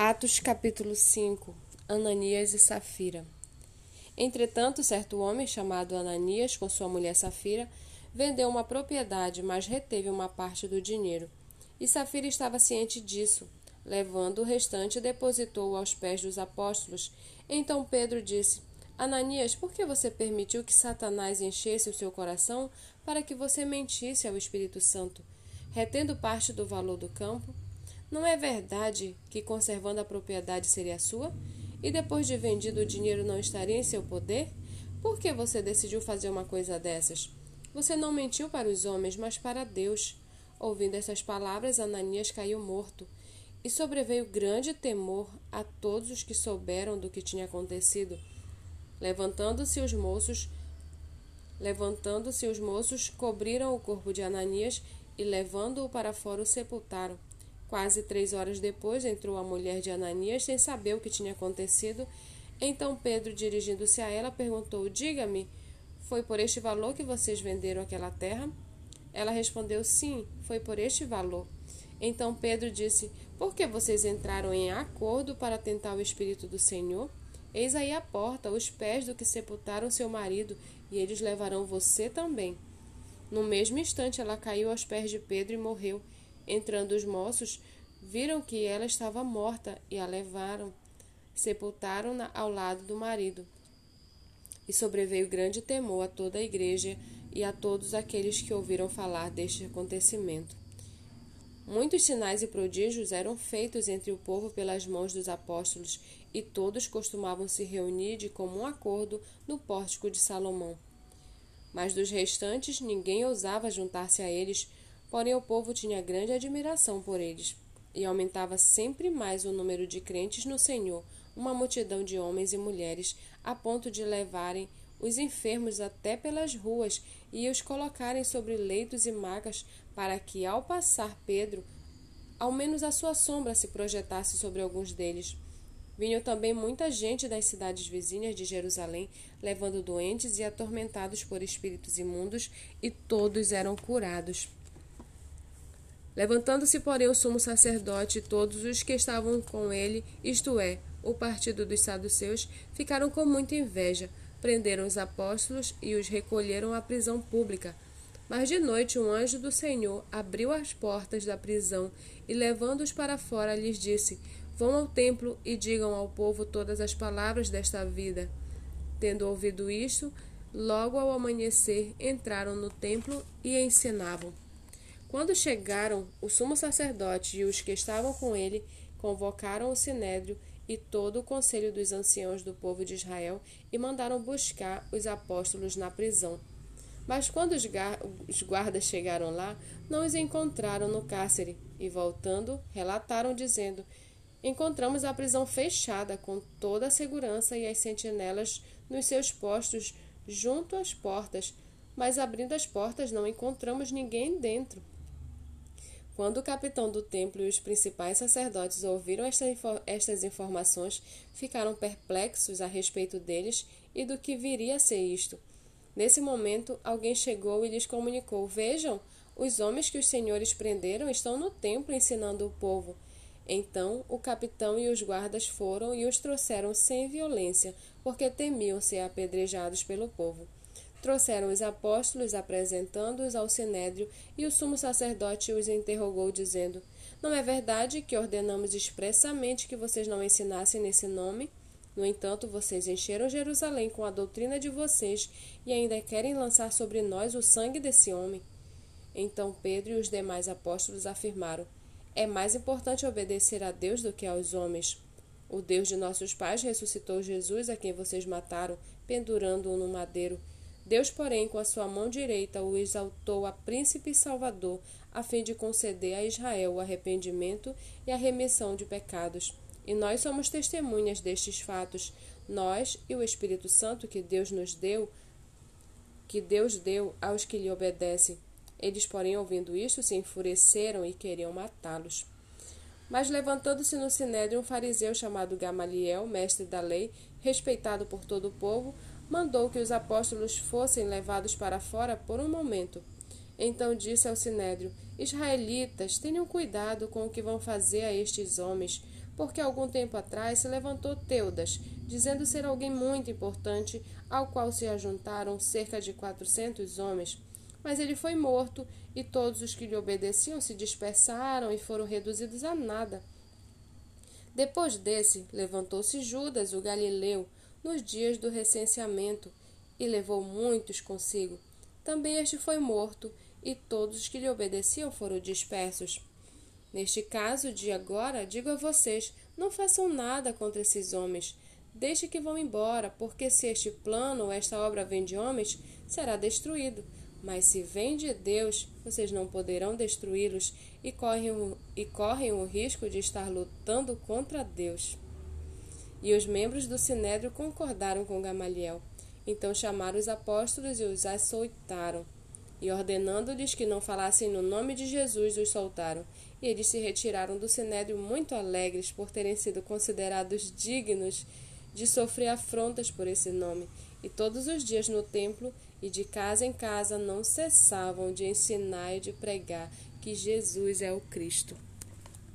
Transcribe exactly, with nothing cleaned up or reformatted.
Atos capítulo cinco. Ananias e Safira. Entretanto, certo homem chamado Ananias, com sua mulher Safira, vendeu uma propriedade, mas reteve uma parte do dinheiro. E Safira estava ciente disso. Levando o restante, depositou-o aos pés dos apóstolos. Então Pedro disse: Ananias, por que você permitiu que Satanás enchesse o seu coração para que você mentisse ao Espírito Santo, retendo parte do valor do campo? Não é verdade que, conservando a propriedade, seria sua? E depois de vendido o dinheiro não estaria em seu poder? Por que você decidiu fazer uma coisa dessas? Você não mentiu para os homens, mas para Deus. Ouvindo essas palavras, Ananias caiu morto. E sobreveio grande temor a todos os que souberam do que tinha acontecido. Levantando-se os moços, levantando-se os moços, cobriram o corpo de Ananias e, levando-o para fora, o sepultaram. Quase três horas depois, entrou a mulher de Ananias, sem saber o que tinha acontecido. Então Pedro, dirigindo-se a ela, perguntou: Diga-me, foi por este valor que vocês venderam aquela terra? Ela respondeu: Sim, foi por este valor. Então Pedro disse: Por que vocês entraram em acordo para tentar o Espírito do Senhor? Eis aí a porta, os pés do que sepultaram seu marido, e eles levarão você também. No mesmo instante, ela caiu aos pés de Pedro e morreu. Entrando os moços, viram que ela estava morta e a levaram. Sepultaram-na ao lado do marido. E sobreveio grande temor a toda a igreja e a todos aqueles que ouviram falar deste acontecimento. Muitos sinais e prodígios eram feitos entre o povo pelas mãos dos apóstolos, e todos costumavam se reunir de comum acordo no pórtico de Salomão. Mas dos restantes, ninguém ousava juntar-se a eles. Porém, o povo tinha grande admiração por eles, e aumentava sempre mais o número de crentes no Senhor, uma multidão de homens e mulheres, a ponto de levarem os enfermos até pelas ruas e os colocarem sobre leitos e macas, para que, ao passar Pedro, ao menos a sua sombra se projetasse sobre alguns deles. Vinham também muita gente das cidades vizinhas de Jerusalém, levando doentes e atormentados por espíritos imundos, e todos eram curados. Levantando-se, porém, o sumo sacerdote e todos os que estavam com ele, isto é, o partido dos saduceus, ficaram com muita inveja, prenderam os apóstolos e os recolheram à prisão pública. Mas de noite um anjo do Senhor abriu as portas da prisão e, levando-os para fora, lhes disse: Vão ao templo e digam ao povo todas as palavras desta vida. Tendo ouvido isto, logo ao amanhecer entraram no templo e ensinavam. Quando chegaram, o sumo sacerdote e os que estavam com ele convocaram o Sinédrio e todo o conselho dos anciãos do povo de Israel e mandaram buscar os apóstolos na prisão. Mas quando os, gar- os guardas chegaram lá, não os encontraram no cárcere e, voltando, relataram dizendo: Encontramos a prisão fechada com toda a segurança e as sentinelas nos seus postos junto às portas, mas abrindo as portas não encontramos ninguém dentro. Quando o capitão do templo e os principais sacerdotes ouviram esta, estas informações, ficaram perplexos a respeito deles e do que viria a ser isto. Nesse momento, alguém chegou e lhes comunicou: Vejam, os homens que os senhores prenderam estão no templo ensinando o povo. Então, o capitão e os guardas foram e os trouxeram sem violência, porque temiam ser apedrejados pelo povo. Trouxeram os apóstolos, apresentando-os ao Sinédrio, e o sumo sacerdote os interrogou, dizendo: Não é verdade que ordenamos expressamente que vocês não ensinassem nesse nome? No entanto, vocês encheram Jerusalém com a doutrina de vocês e ainda querem lançar sobre nós o sangue desse homem. Então Pedro e os demais apóstolos afirmaram: É mais importante obedecer a Deus do que aos homens. O Deus de nossos pais ressuscitou Jesus, a quem vocês mataram, pendurando-o no madeiro. Deus, porém, com a sua mão direita, o exaltou a príncipe e salvador, a fim de conceder a Israel o arrependimento e a remissão de pecados. E nós somos testemunhas destes fatos, nós e o Espírito Santo que Deus nos deu, que Deus deu aos que lhe obedecem. Eles, porém, ouvindo isto, se enfureceram e queriam matá-los. Mas, levantando-se no Sinédrio, um fariseu chamado Gamaliel, mestre da lei, respeitado por todo o povo, mandou que os apóstolos fossem levados para fora por um momento. Então disse ao Sinédrio: Israelitas, tenham cuidado com o que vão fazer a estes homens, porque algum tempo atrás se levantou Teudas, dizendo ser alguém muito importante, ao qual se ajuntaram cerca de quatrocentos homens. Mas ele foi morto, e todos os que lhe obedeciam se dispersaram e foram reduzidos a nada. Depois desse, levantou-se Judas, o Galileu, nos dias do recenseamento, e levou muitos consigo. Também este foi morto, e todos os que lhe obedeciam foram dispersos. Neste caso de agora, digo a vocês, não façam nada contra esses homens. Deixe que vão embora, porque se este plano ou esta obra vem de homens, será destruído. Mas se vem de Deus, vocês não poderão destruí-los e correm, o, e correm o risco de estar lutando contra Deus. E os membros do Sinédrio concordaram com Gamaliel. Então chamaram os apóstolos e os açoitaram. E ordenando-lhes que não falassem no nome de Jesus, os soltaram. E eles se retiraram do Sinédrio muito alegres por terem sido considerados dignos de sofrer afrontas por esse nome. E todos os dias no templo e de casa em casa não cessavam de ensinar e de pregar que Jesus é o Cristo.